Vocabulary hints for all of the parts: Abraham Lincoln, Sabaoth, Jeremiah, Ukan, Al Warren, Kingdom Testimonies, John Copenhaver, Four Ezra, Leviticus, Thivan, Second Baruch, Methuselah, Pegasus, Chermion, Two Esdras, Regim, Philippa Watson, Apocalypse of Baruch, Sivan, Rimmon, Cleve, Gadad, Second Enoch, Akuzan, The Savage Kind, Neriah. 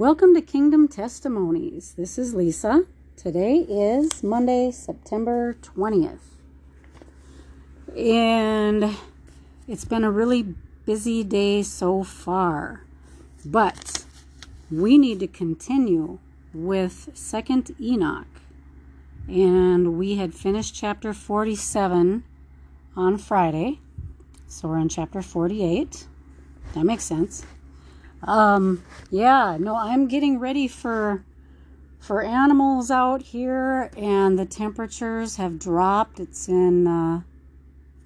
Welcome to Kingdom Testimonies. This is Lisa. Today is Monday, September 20th. And it's been a really busy day so far. But we need to continue with Second Enoch. And we had finished chapter 47 on Friday. So we're on chapter 48. That makes sense. I'm getting ready for animals out here, and the temperatures have dropped. It's in, I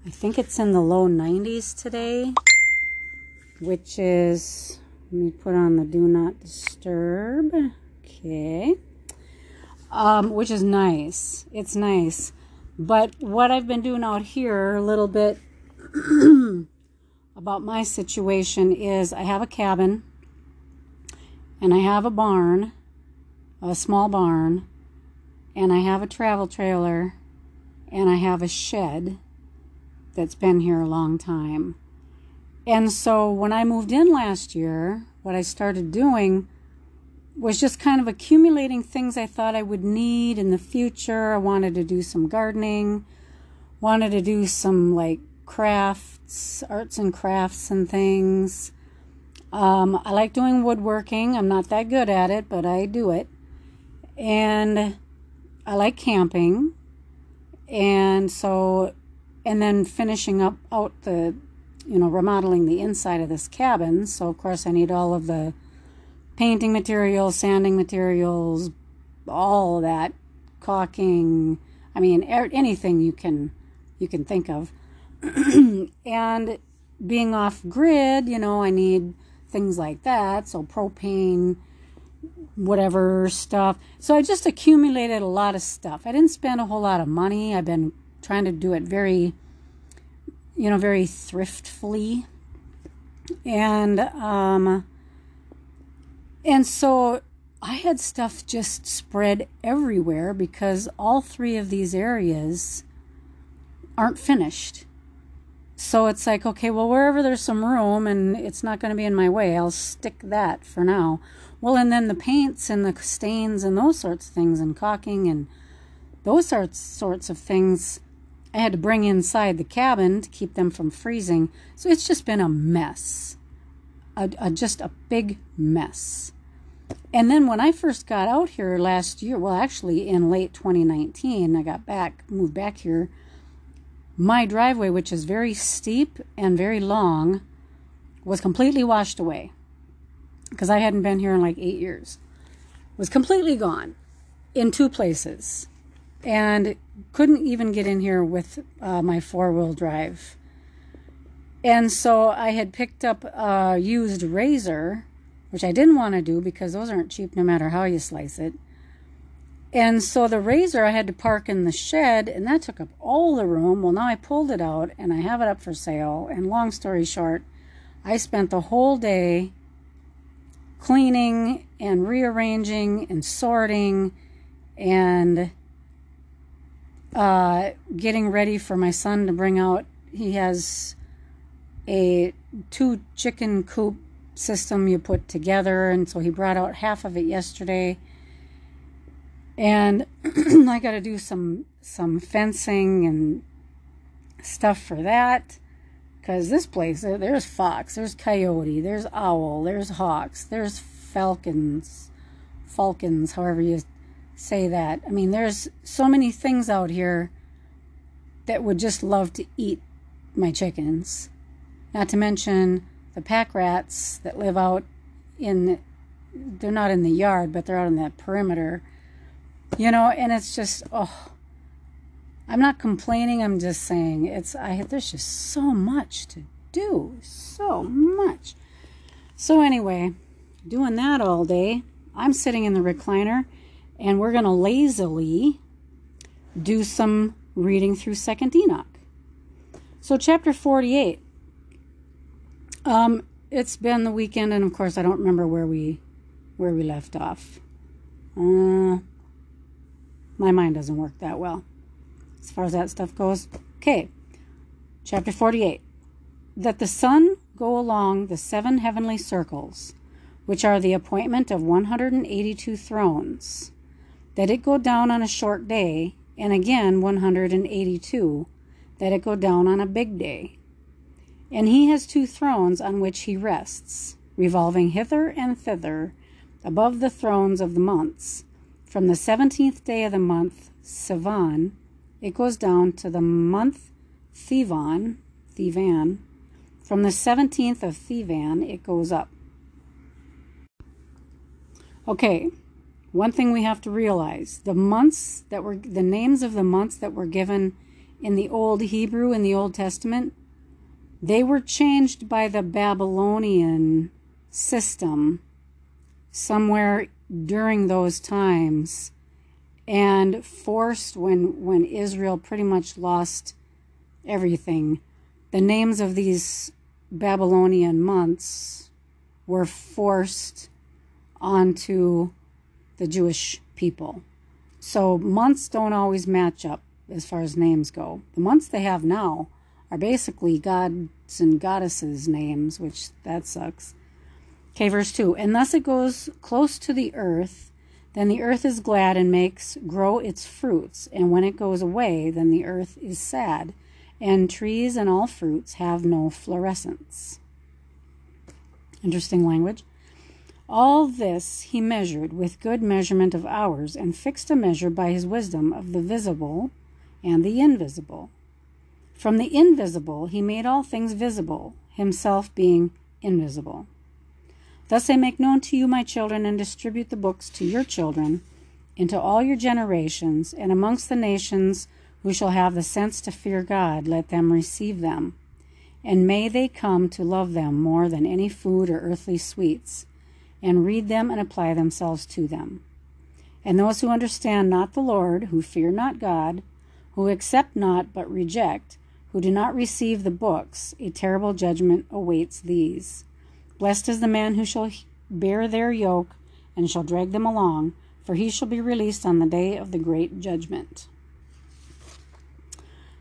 think it's in the low 90s today, which is, let me put on the do not disturb. Okay. Which is nice. It's nice. But what I've been doing out here a little bit, about my situation is I have a cabin and I have a barn, a small barn, and I have a travel trailer, and I have a shed that's been here a long time. And so when I moved in last year, what I started doing was just kind of accumulating things I thought I would need in the future. I wanted to do some gardening, wanted to do some like crafts, arts and crafts and things. I like doing woodworking. I'm not that good at it, but I do it. And I like camping. And then finishing up out the, remodeling the inside of this cabin. So of course I need all of the painting materials, sanding materials, all that, caulking. I mean, anything you can think of. And being off grid, I need things like that. So propane, whatever stuff. So I just accumulated a lot of stuff. I didn't spend a whole lot of money. I've been trying to do it very, very thriftfully. And so I had stuff just spread everywhere because all three of these areas aren't finished. So it's like, okay, well, wherever there's some room and it's not going to be in my way, I'll stick that for now. Well, and then the paints and the stains and those sorts of things and caulking and those sorts of things I had to bring inside the cabin to keep them from freezing. So it's just been a mess, just a big mess. And then when I first got out here last year, well, actually in late 2019, I moved back here. My driveway, which is very steep and very long, was completely washed away because I hadn't been here in like 8 years. It was completely gone in two places, and couldn't even get in here with my four-wheel drive. And so I had picked up a used razor, which I didn't want to do because those aren't cheap no matter how you slice it. And so the razor I had to park in the shed, and that took up all the room. Well, now I pulled it out, and I have it up for sale. And long story short, I spent the whole day cleaning and rearranging and sorting and getting ready for my son to bring out. He has a two chicken coop system you put together, and so he brought out half of it yesterday. And I got to do some fencing and stuff for that, because this place, there's fox, there's coyote, there's owl, there's hawks, there's falcons, however you say that. I mean, there's so many things out here that would just love to eat my chickens, not to mention the pack rats that live out they're not in the yard, but they're out on that perimeter. And it's just, I'm not complaining. I'm just saying there's just so much to do, so much. So anyway, doing that all day, I'm sitting in the recliner, and we're going to lazily do some reading through Second Enoch. So chapter 48, it's been the weekend. And of course I don't remember where we left off. My mind doesn't work that well as far as that stuff goes. Okay, chapter 48. That the sun go along the seven heavenly circles, which are the appointment of 182 thrones, that it go down on a short day, and again 182, that it go down on a big day. And he has two thrones on which he rests, revolving hither and thither, above the thrones of the months. From the 17th day of the month, Sivan, it goes down to the month Thivan. From the 17th of Thivan, it goes up. Okay, one thing we have to realize, the names of the months that were given in the Old Hebrew, in the Old Testament, they were changed by the Babylonian system somewhere during those times, and forced when Israel pretty much lost everything. The names of these Babylonian months were forced onto the Jewish people. So months don't always match up as far as names go. The months they have now are basically gods and goddesses' names, which that sucks. Okay, verse 2. And thus it goes close to the earth, then the earth is glad and makes grow its fruits. And when it goes away, then the earth is sad, and trees and all fruits have no florescence. Interesting language. All this he measured with good measurement of hours, and fixed a measure by his wisdom of the visible and the invisible. From the invisible he made all things visible, himself being invisible. Thus I make known to you, my children, and distribute the books to your children, into all your generations, and amongst the nations who shall have the sense to fear God, let them receive them. And may they come to love them more than any food or earthly sweets, and read them and apply themselves to them. And those who understand not the Lord, who fear not God, who accept not but reject, who do not receive the books, a terrible judgment awaits these. Blessed is the man who shall bear their yoke and shall drag them along, for he shall be released on the day of the great judgment.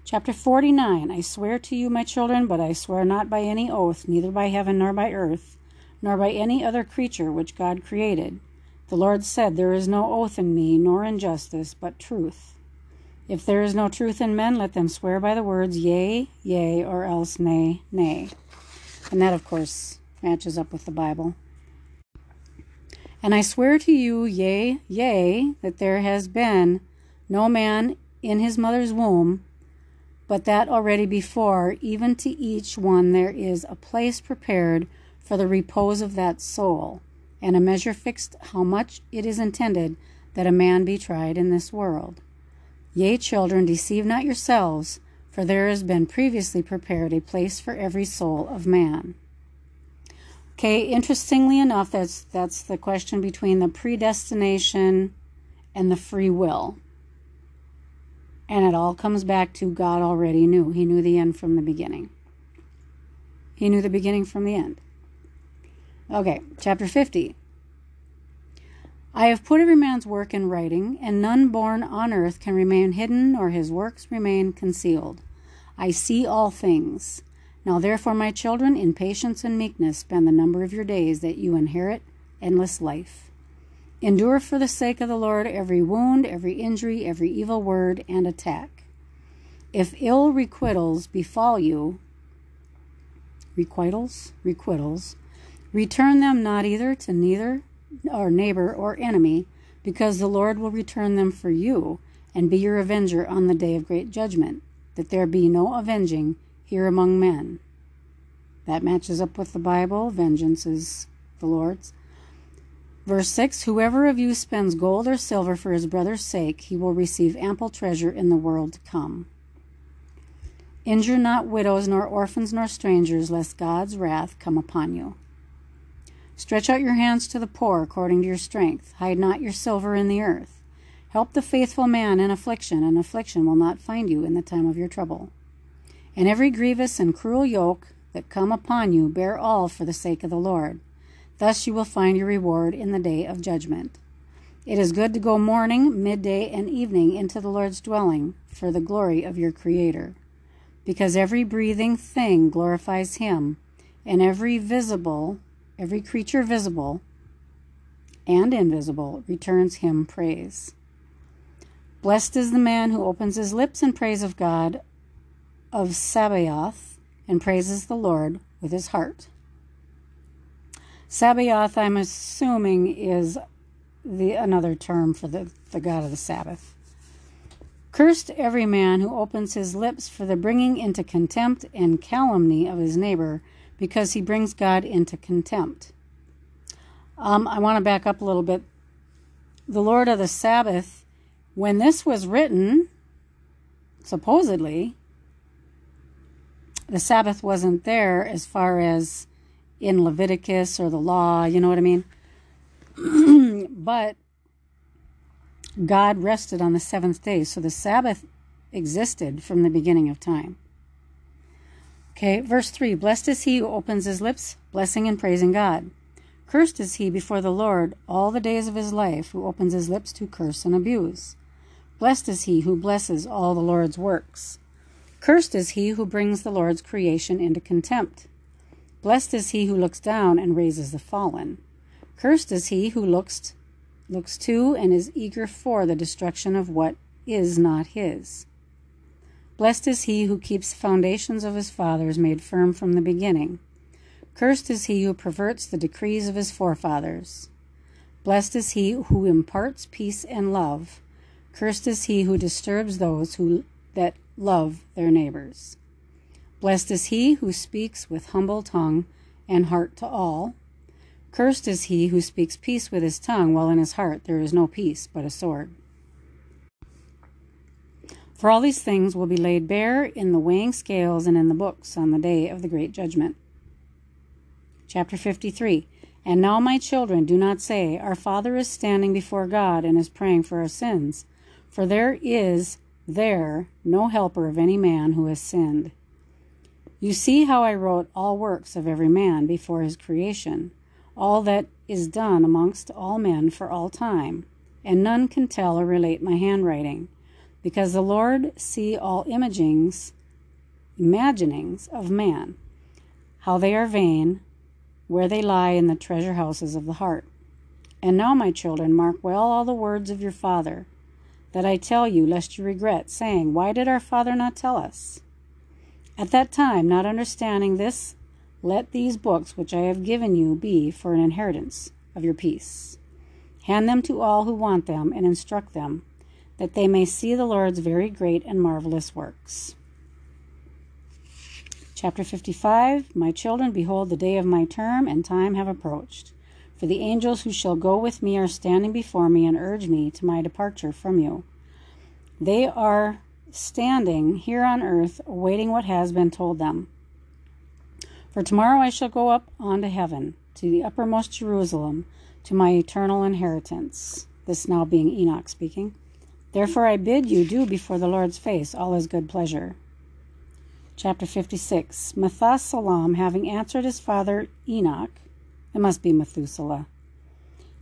Chapter 49. I swear to you, my children, but I swear not by any oath, neither by heaven nor by earth, nor by any other creature which God created. The Lord said, there is no oath in me, nor in justice, but truth. If there is no truth in men, let them swear by the words, yea, yea, or else nay, nay. And that, of course, matches up with the Bible. And I swear to you, yea, yea, that there has been no man in his mother's womb, but that already before, even to each one there is a place prepared for the repose of that soul, and a measure fixed how much it is intended that a man be tried in this world. Yea, children, deceive not yourselves, for there has been previously prepared a place for every soul of man. Okay, interestingly enough, that's the question between the predestination and the free will. And it all comes back to God already knew. He knew the end from the beginning. He knew the beginning from the end. Okay, chapter 50. I have put every man's work in writing, and none born on earth can remain hidden, nor his works remain concealed. I see all things. Now therefore, my children, in patience and meekness spend the number of your days, that you inherit endless life. Endure for the sake of the Lord every wound, every injury, every evil word and attack. If ill requitals befall you, return them not either to neither or neighbor or enemy, because the Lord will return them for you, and be your avenger on the day of great judgment, that there be no avenging here among men. That matches up with the Bible. Vengeance is the Lord's. Verse 6, whoever of you spends gold or silver for his brother's sake, he will receive ample treasure in the world to come. Injure not widows, nor orphans, nor strangers, lest God's wrath come upon you. Stretch out your hands to the poor according to your strength. Hide not your silver in the earth. Help the faithful man in affliction, and affliction will not find you in the time of your trouble. And every grievous and cruel yoke that come upon you, bear all for the sake of the Lord. Thus you will find your reward in the day of judgment. It is good to go morning, midday, and evening into the Lord's dwelling for the glory of your Creator, because every breathing thing glorifies Him, and every creature visible and invisible, returns him praise. Blessed is the man who opens his lips in praise of God, of Sabaoth, and praises the Lord with his heart. Sabaoth, I'm assuming, is another term for the God of the Sabbath. Cursed every man who opens his lips for the bringing into contempt and calumny of his neighbor, because he brings God into contempt. I want to back up a little bit. The Lord of the Sabbath, when this was written, supposedly, the Sabbath wasn't there as far as in Leviticus or the law, you know what I mean? But God rested on the seventh day, so the Sabbath existed from the beginning of time. Okay, verse 3, blessed is he who opens his lips, blessing and praising God. Cursed is he before the Lord all the days of his life, who opens his lips to curse and abuse. Blessed is he who blesses all the Lord's works. Cursed is he who brings the Lord's creation into contempt. Blessed is he who looks down and raises the fallen. Cursed is he who looks to and is eager for the destruction of what is not his. Blessed is he who keeps the foundations of his fathers made firm from the beginning. Cursed is he who perverts the decrees of his forefathers. Blessed is he who imparts peace and love. Cursed is he who disturbs those that love their neighbors. Blessed is he who speaks with humble tongue and heart to all. Cursed is he who speaks peace with his tongue, while in his heart there is no peace but a sword. For all these things will be laid bare in the weighing scales and in the books on the day of the great judgment. Chapter 53. And now, my children, do not say, our Father is standing before God and is praying for our sins. For there is no helper of any man who has sinned. You see how I wrote all works of every man before his creation, all that is done amongst all men for all time, and none can tell or relate my handwriting, because the Lord see all imaginings of man, how they are vain, where they lie in the treasure houses of the heart. And now, my children, mark well all the words of your father, that I tell you, lest you regret, saying, why did our father not tell us? At that time, not understanding this, let these books which I have given you be for an inheritance of your peace. Hand them to all who want them, and instruct them, that they may see the Lord's very great and marvelous works. Chapter 55. My children, behold, the day of my term and time have approached. For the angels who shall go with me are standing before me and urge me to my departure from you. They are standing here on earth, awaiting what has been told them. For tomorrow I shall go up onto heaven, to the uppermost Jerusalem, to my eternal inheritance. This now being Enoch speaking. Therefore I bid you do before the Lord's face all his good pleasure. Chapter 56. Methuselah, having answered his father Enoch, it must be Methuselah,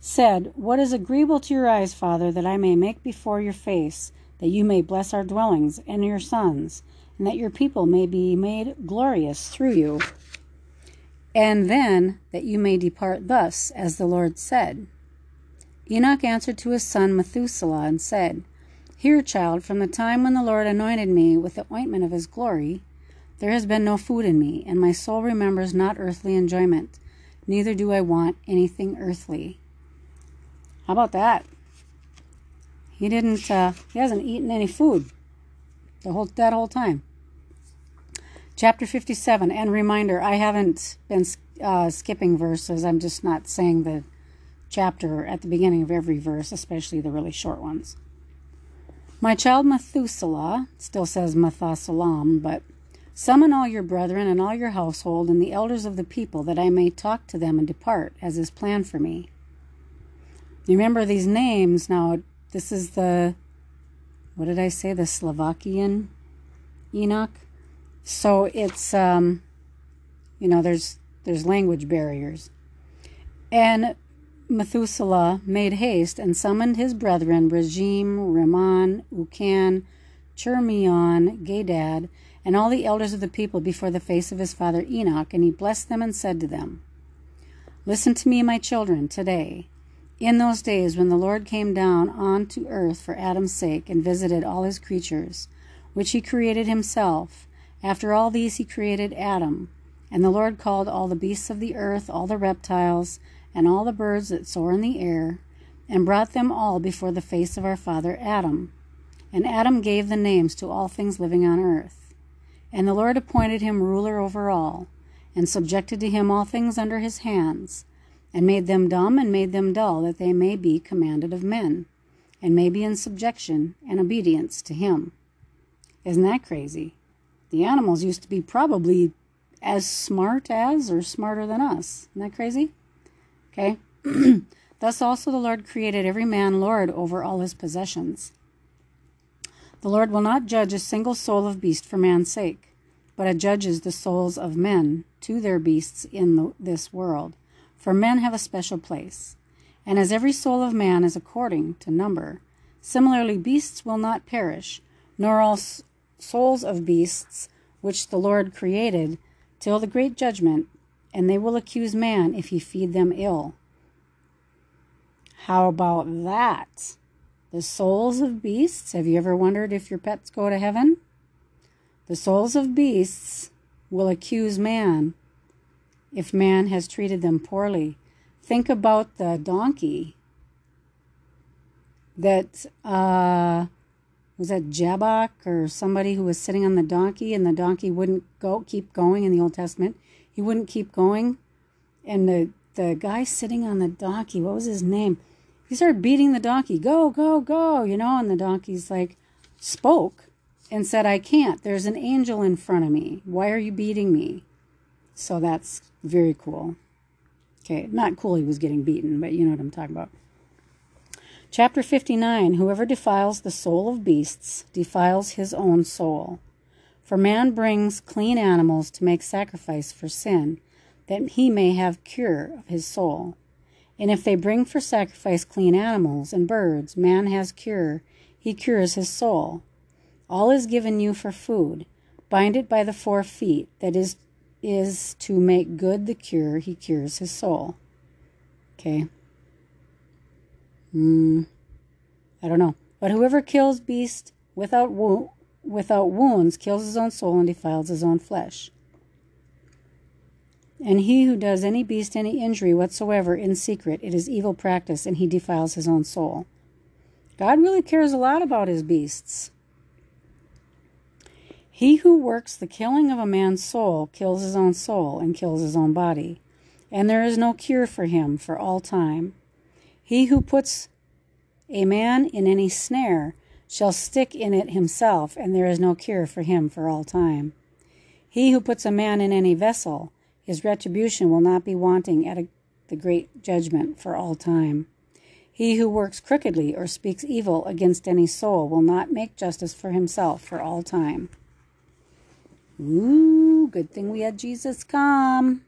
said, what is agreeable to your eyes, Father, that I may make before your face, that you may bless our dwellings and your sons, and that your people may be made glorious through you? And then that you may depart thus, as the Lord said. Enoch answered to his son Methuselah and said, hear, child, from the time when the Lord anointed me with the ointment of his glory, there has been no food in me, and my soul remembers not earthly enjoyment, neither do I want anything earthly. How about that? He hasn't eaten any food that whole time. Chapter 57, and reminder, I haven't been skipping verses. I'm just not saying the chapter at the beginning of every verse, especially the really short ones. My child Methuselah, still says Methuselah, but summon all your brethren and all your household and the elders of the people, that I may talk to them and depart, as is planned for me. Remember these names now. This is the Slovakian Enoch? So it's, there's language barriers. And Methuselah made haste and summoned his brethren, Regim, Rimmon, Ukan, Chermion, Gadad, and all the elders of the people before the face of his father Enoch, and he blessed them and said to them, listen to me, my children, today, In those days when the Lord came down onto earth for Adam's sake and visited all his creatures, which he created himself, after all these he created Adam. And the Lord called all the beasts of the earth, all the reptiles, and all the birds that soar in the air, and brought them all before the face of our father Adam. And Adam gave the names to all things living on earth. And the Lord appointed him ruler over all, and subjected to him all things under his hands, and made them dumb and made them dull, that they may be commanded of men, and may be in subjection and obedience to him. Isn't that crazy? The animals used to be probably as smart as or smarter than us. Isn't that crazy? Okay. Thus also the Lord created every man lord over all his possessions. The Lord will not judge a single soul of beast for man's sake, but it judges the souls of men to their beasts in this world. For men have a special place. And as every soul of man is according to number, similarly beasts will not perish, nor all souls of beasts which the Lord created, till the great judgment, and they will accuse man if he feed them ill. How about that? The souls of beasts, have you ever wondered if your pets go to heaven? The souls of beasts will accuse man if man has treated them poorly. Think about the donkey that, was that Jabbok or somebody who was sitting on the donkey, and the donkey wouldn't keep going in the Old Testament. He wouldn't keep going. And the guy sitting on the donkey, what was his name? He started beating the donkey, go, go, go, you know, and the donkey's like, spoke and said, I can't, there's an angel in front of me. Why are you beating me? So that's very cool. Okay, not cool he was getting beaten, but you know what I'm talking about. Chapter 59, whoever defiles the soul of beasts defiles his own soul. For man brings clean animals to make sacrifice for sin, that he may have cure of his soul. And if they bring for sacrifice clean animals and birds, man has cure, he cures his soul. All is given you for food. Bind it by the 4 feet, that is to make good the cure, he cures his soul. Okay. I don't know. But whoever kills beast without wounds kills his own soul and defiles his own flesh. And he who does any beast any injury whatsoever in secret, it is evil practice, and he defiles his own soul. God really cares a lot about his beasts. He who works the killing of a man's soul kills his own soul and kills his own body, and there is no cure for him for all time. He who puts a man in any snare shall stick in it himself, and there is no cure for him for all time. He who puts a man in any vessel, his retribution will not be wanting at the great judgment for all time. He who works crookedly or speaks evil against any soul will not make justice for himself for all time. Ooh, good thing we had Jesus come.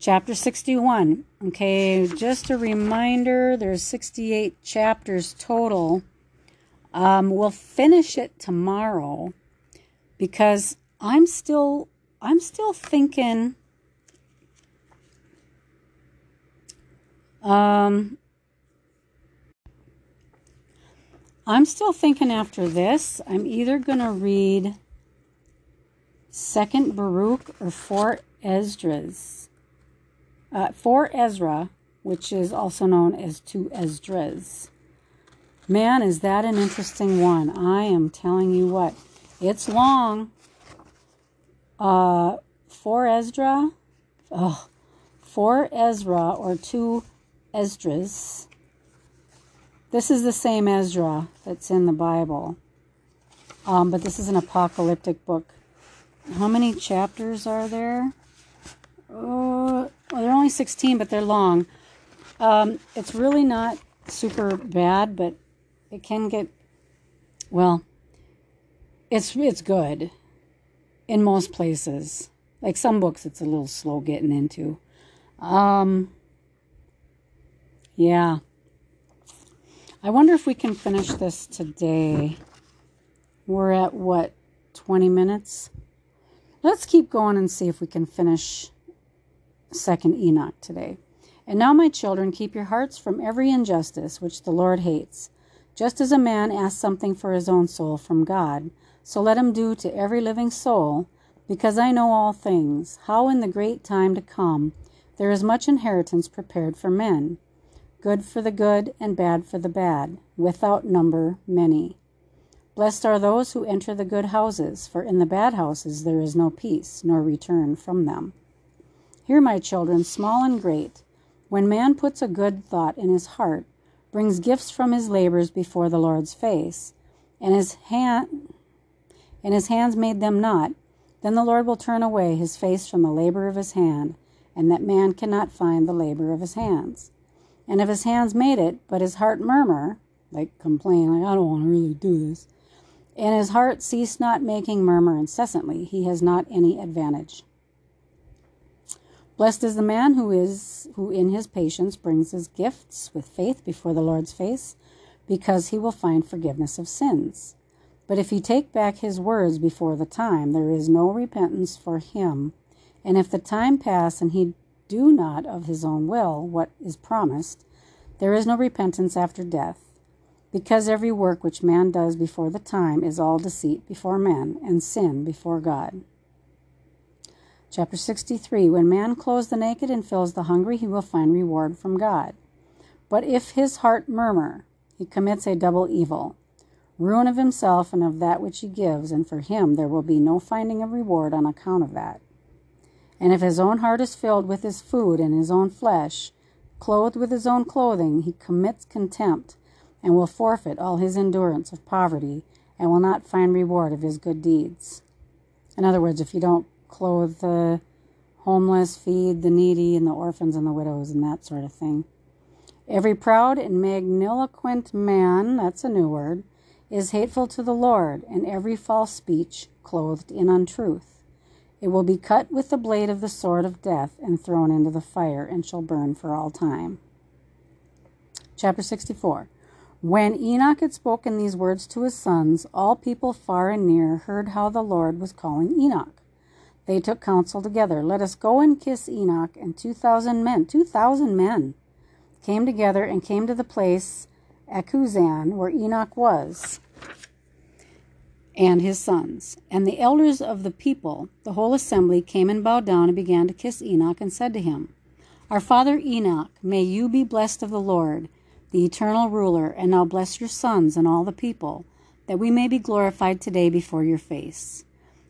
Chapter 61. Okay, just a reminder, there's 68 chapters total. We'll finish it tomorrow because I'm still thinking after this, I'm either going to read Second Baruch or Four Esdras. Four Ezra, which is also known as Two Esdras. Man, is that an interesting one? I am telling you what. It's long. Four Ezra or Two Esdras. This is the same Ezra that's in the Bible. But this is an apocalyptic book. How many chapters are there? Well, they're only 16, but they're long. It's really not super bad, but it can get, well, it's good in most places. Like some books, it's a little slow getting into. Yeah. I wonder if we can finish this today. We're at, 20 minutes? Let's keep going and see if we can finish Second Enoch today. And now, my children, keep your hearts from every injustice which the Lord hates. Just as a man asks something for his own soul from God, so let him do to every living soul, because I know all things, how in the great time to come there is much inheritance prepared for men, good for the good and bad for the bad, without number many. Blessed are those who enter the good houses, for in the bad houses there is no peace, nor return from them. Hear, my children, small and great, when man puts a good thought in his heart, brings gifts from his labors before the Lord's face, and his hands made them not, then the Lord will turn away his face from the labor of his hand, and that man cannot find the labor of his hands. And if his hands made it, but his heart murmur, like complain, like I don't want to really do this, and his heart cease not making murmur incessantly, he has not any advantage. Blessed is the man who in his patience brings his gifts with faith before the Lord's face, because he will find forgiveness of sins. But if he take back his words before the time, there is no repentance for him. And if the time pass and he do not of his own will what is promised, there is no repentance after death, because every work which man does before the time is all deceit before men and sin before God. Chapter 63. When man clothes the naked and fills the hungry, he will find reward from God. But if his heart murmur, he commits a double evil, ruin of himself and of that which he gives, and for him there will be no finding of reward on account of that. And if his own heart is filled with his food and his own flesh, clothed with his own clothing, he commits contempt, and will forfeit all his endurance of poverty, and will not find reward of his good deeds. In other words, if you don't clothe the homeless, feed the needy and the orphans and the widows and that sort of thing. Every proud and magniloquent man, that's a new word, is hateful to the Lord, and every false speech clothed in untruth. It will be cut with the blade of the sword of death and thrown into the fire, and shall burn for all time. Chapter 64. When Enoch had spoken these words to his sons, all people far and near heard how the Lord was calling Enoch. They took counsel together. Let us go and kiss Enoch. And 2,000 men came together and came to the place Akuzan, where Enoch was, and his sons. And the elders of the people, the whole assembly, came and bowed down and began to kiss Enoch and said to him, Our father Enoch, may you be blessed of the Lord, the eternal ruler, and now bless your sons and all the people, that we may be glorified today before your face.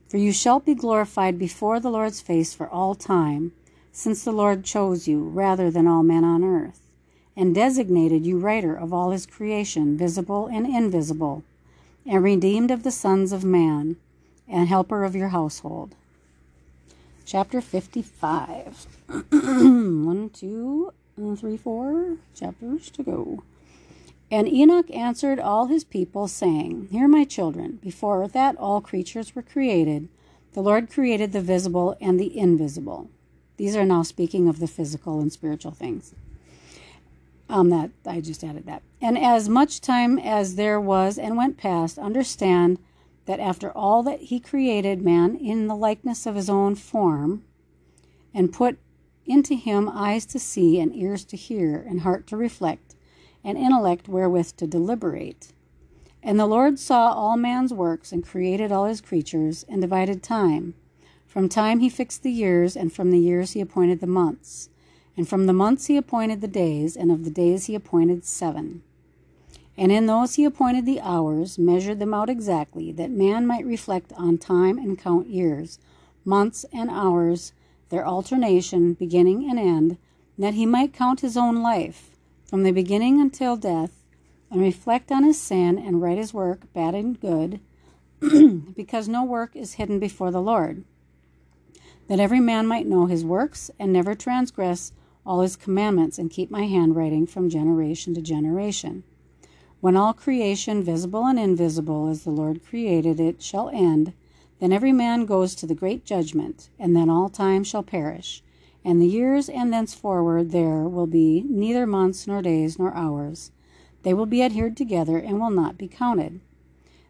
For you shall be glorified before the Lord's face for all time, since the Lord chose you rather than all men on earth, and designated you writer of all his creation, visible and invisible, and redeemed of the sons of man, and helper of your household. Chapter 55. 1, 2, 3, 4 chapters to go. And Enoch answered all his people, saying, Hear, my children, before that all creatures were created, the Lord created the visible and the invisible. These are now speaking of the physical and spiritual things. That I just added that. And as much time as there was and went past, understand that after all that he created man in the likeness of his own form, and put into him eyes to see and ears to hear and heart to reflect, and intellect wherewith to deliberate. And the Lord saw all man's works, and created all his creatures, and divided time. From time he fixed the years, and from the years he appointed the months. And from the months he appointed the days, and of the days he appointed 7. And in those he appointed the hours, measured them out exactly, that man might reflect on time and count years, months and hours, their alternation, beginning and end, and that he might count his own life, from the beginning until death, and reflect on his sin, and write his work, bad and good, because no work is hidden before the Lord, that every man might know his works, and never transgress all his commandments, and keep my handwriting from generation to generation. When all creation, visible and invisible, as the Lord created it, shall end, then every man goes to the great judgment, and then all time shall perish. And the years and thenceforward there will be neither months nor days nor hours. They will be adhered together and will not be counted.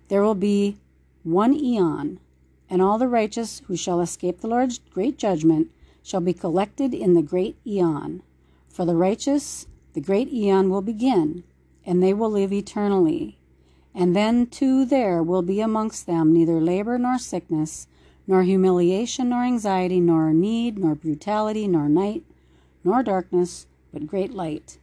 There will be one eon, and all the righteous who shall escape the Lord's great judgment shall be collected in the great eon. For the righteous, the great eon will begin, and they will live eternally. And then, too, there will be amongst them neither labor nor sickness, nor humiliation nor anxiety, nor need, nor brutality, nor night, nor darkness, but great light.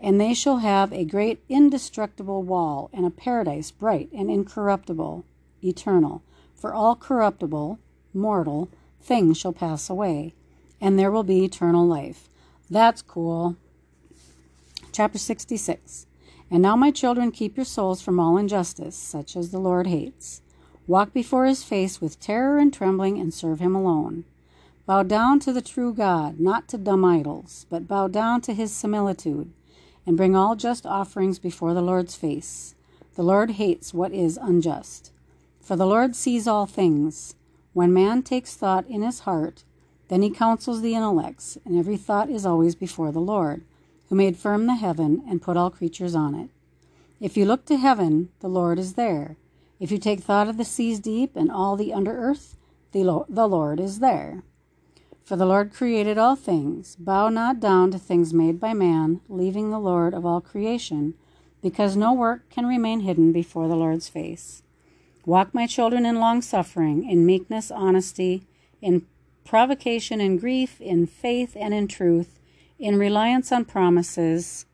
And they shall have a great indestructible wall, and a paradise bright and incorruptible, eternal. For all corruptible, mortal, things shall pass away, and there will be eternal life. That's cool. Chapter 66. And now, my children, keep your souls from all injustice, such as the Lord hates. Walk before his face with terror and trembling, and serve him alone. Bow down to the true God, not to dumb idols, but bow down to his similitude, and bring all just offerings before the Lord's face. The Lord hates what is unjust. For the Lord sees all things. When man takes thought in his heart, then he counsels the intellects, and every thought is always before the Lord, who made firm the heaven and put all creatures on it. If you look to heaven, the Lord is there. If you take thought of the seas deep and all the under earth, the Lord is there. For the Lord created all things. Bow not down to things made by man, leaving the Lord of all creation, because no work can remain hidden before the Lord's face. Walk, my children, in long-suffering, in meekness, honesty, in provocation and grief, in faith and in truth, in reliance on promises.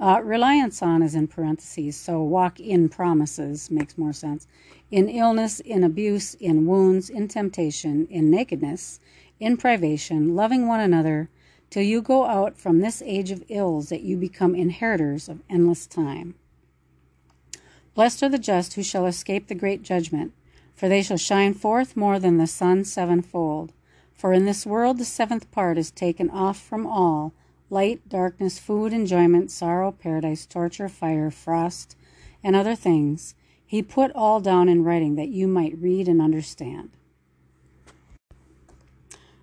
Reliance on is in parentheses, so walk in promises makes more sense. In illness, in abuse, in wounds, in temptation, in nakedness, in privation, loving one another, till you go out from this age of ills, that you become inheritors of endless time. Blessed are the just, who shall escape the great judgment, for they shall shine forth more than the sun sevenfold. For in this world the seventh part is taken off from all: light, darkness, food, enjoyment, sorrow, paradise, torture, fire, frost, and other things. He put all down in writing, that you might read and understand.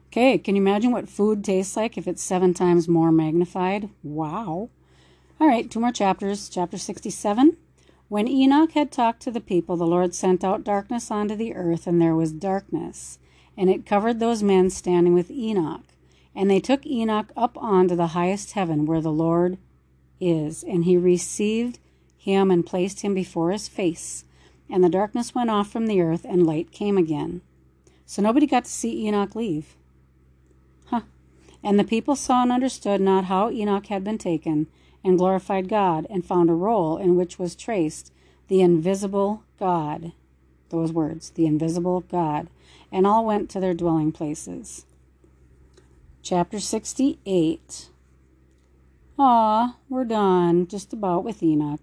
Okay, can you imagine what food tastes like if it's 7 times more magnified? Wow. All right, 2 more chapters. Chapter 67. When Enoch had talked to the people, the Lord sent out darkness onto the earth, and there was darkness, and it covered those men standing with Enoch. And they took Enoch up onto the highest heaven, where the Lord is, and he received him and placed him before his face. And the darkness went off from the earth, and light came again. So nobody got to see Enoch leave. And the people saw and understood not how Enoch had been taken, and glorified God, and found a roll in which was traced the invisible God. Those words, the invisible God. And all went to their dwelling places. Chapter 68. We're done, just about, with Enoch.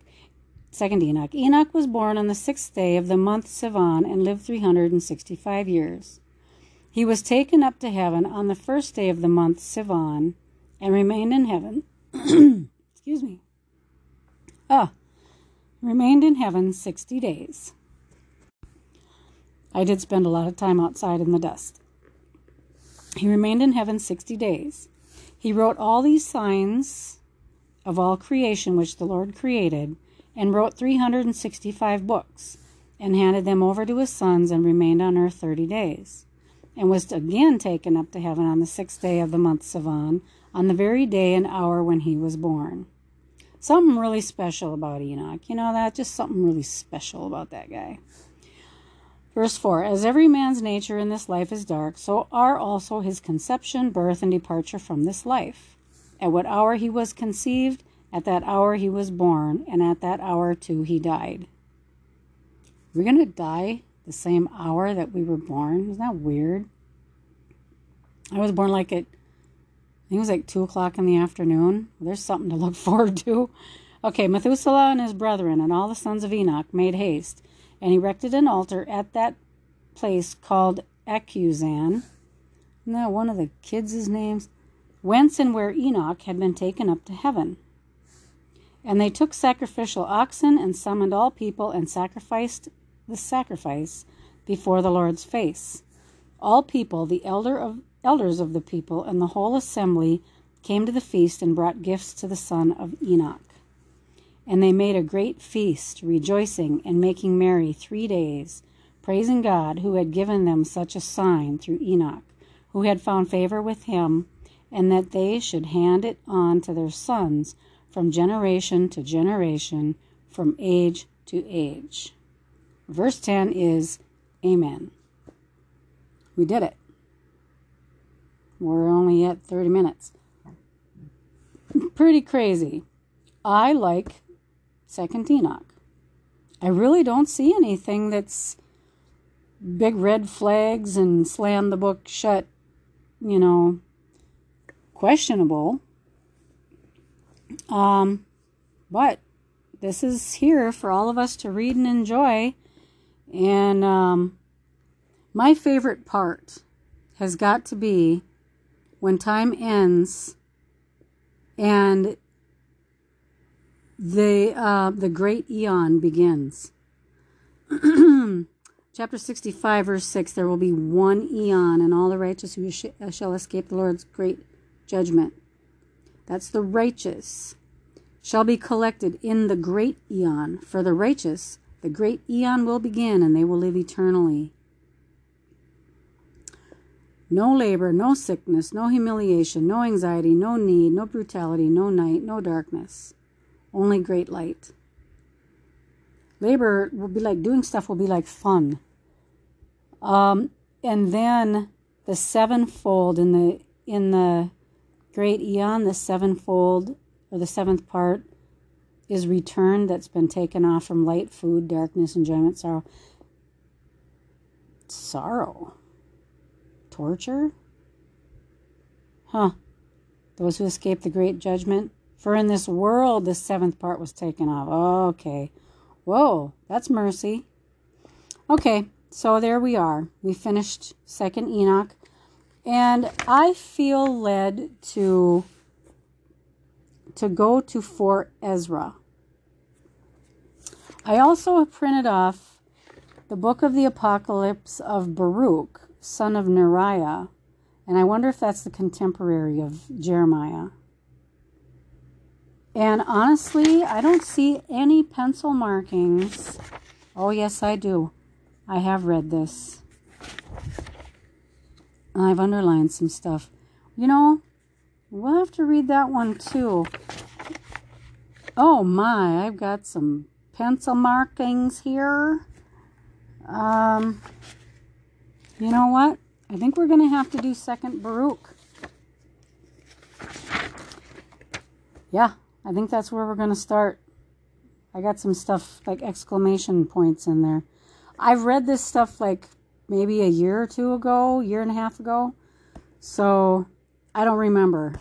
Second Enoch. Enoch was born on the 6th day of the month Sivan, and lived 365 years. He was taken up to heaven on the 1st day of the month Sivan, and remained in heaven. Excuse me. Remained in heaven 60 days. I did spend a lot of time outside in the dust. He remained in heaven 60 days. He wrote all these signs of all creation which the Lord created, and wrote 365 books, and handed them over to his sons, and remained on earth 30 days, and was again taken up to heaven on the 6th day of the month Sivan, on the very day and hour when he was born. Something really special about Enoch. You know that? Just something really special about that guy. Verse 4, as every man's nature in this life is dark, so are also his conception, birth, and departure from this life. At what hour he was conceived, at that hour he was born, and at that hour too he died. We're going to die the same hour that we were born? Isn't that weird? I was born like at, I think it was like 2 o'clock in the afternoon. There's something to look forward to. Okay, Methuselah and his brethren and all the sons of Enoch made haste, and erected an altar at that place called Akuzan. Isn't that one of the kids' names? Whence and where Enoch had been taken up to heaven. And they took sacrificial oxen, and summoned all people, and sacrificed the sacrifice before the Lord's face. All people, the elders of the people, and the whole assembly came to the feast, and brought gifts to the son of Enoch. And they made a great feast, rejoicing and making merry 3 days, praising God, who had given them such a sign through Enoch, who had found favor with him, and that they should hand it on to their sons from generation to generation, from age to age. Verse 10 is Amen. We did it. We're only at 30 minutes. Pretty crazy. I like Second Enoch. I really don't see anything that's big red flags and slam the book shut, you know, questionable. But this is here for all of us to read and enjoy. And my favorite part has got to be when time ends and the great eon begins. Chapter 65, verse 6, there will be one eon, and all the righteous who shall escape the Lord's great judgment. That's the righteous shall be collected in the great eon. For the righteous, the great eon will begin, and they will live eternally. No labor, no sickness, no humiliation, no anxiety, no need, no brutality, no night, no darkness. Only great light. Labor will be like, doing stuff will be like fun. And then the sevenfold in the great eon, the sevenfold or the seventh part is returned, that's been taken off from light, food, darkness, enjoyment, sorrow. Sorrow. Torture? Huh. Those who escape the great judgment. For in this world, the seventh part was taken off. Okay. Whoa, that's mercy. Okay, so there we are. We finished Second Enoch. And I feel led to go to 4 Ezra. I also printed off the book of the Apocalypse of Baruch, son of Neriah, and I wonder if that's the contemporary of Jeremiah. And honestly, I don't see any pencil markings. Oh, yes, I do. I have read this. I've underlined some stuff. You know, we'll have to read that one too. Oh my, I've got some pencil markings here. You know what? I think we're going to have to do Second Baruch. Yeah, I think that's where we're going to start. I got some stuff like exclamation points in there. I've read this stuff like maybe a year or two ago, year and a half ago. So I don't remember.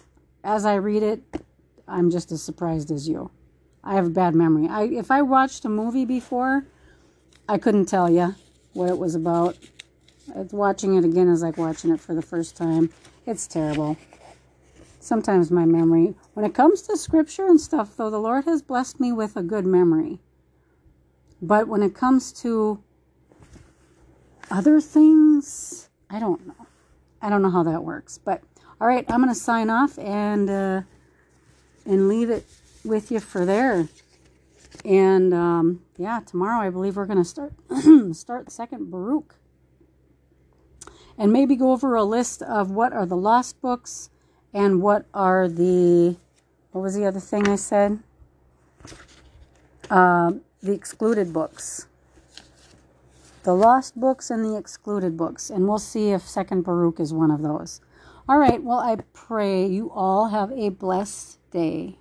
As I read it, I'm just as surprised as you. I have a bad memory. If I watched a movie before, I couldn't tell you what it was about. Watching it again is like watching it for the first time. It's terrible. Sometimes my memory, when it comes to scripture and stuff, though, the Lord has blessed me with a good memory. But when it comes to other things, I don't know. I don't know how that works. But, all right, I'm going to sign off and leave it with you for there. And, yeah, tomorrow I believe we're going to start Second Baruch. And maybe go over a list of what are the lost books and what was the other thing I said? The excluded books. The lost books and the excluded books. And we'll see if Second Baruch is one of those. All right, well, I pray you all have a blessed day.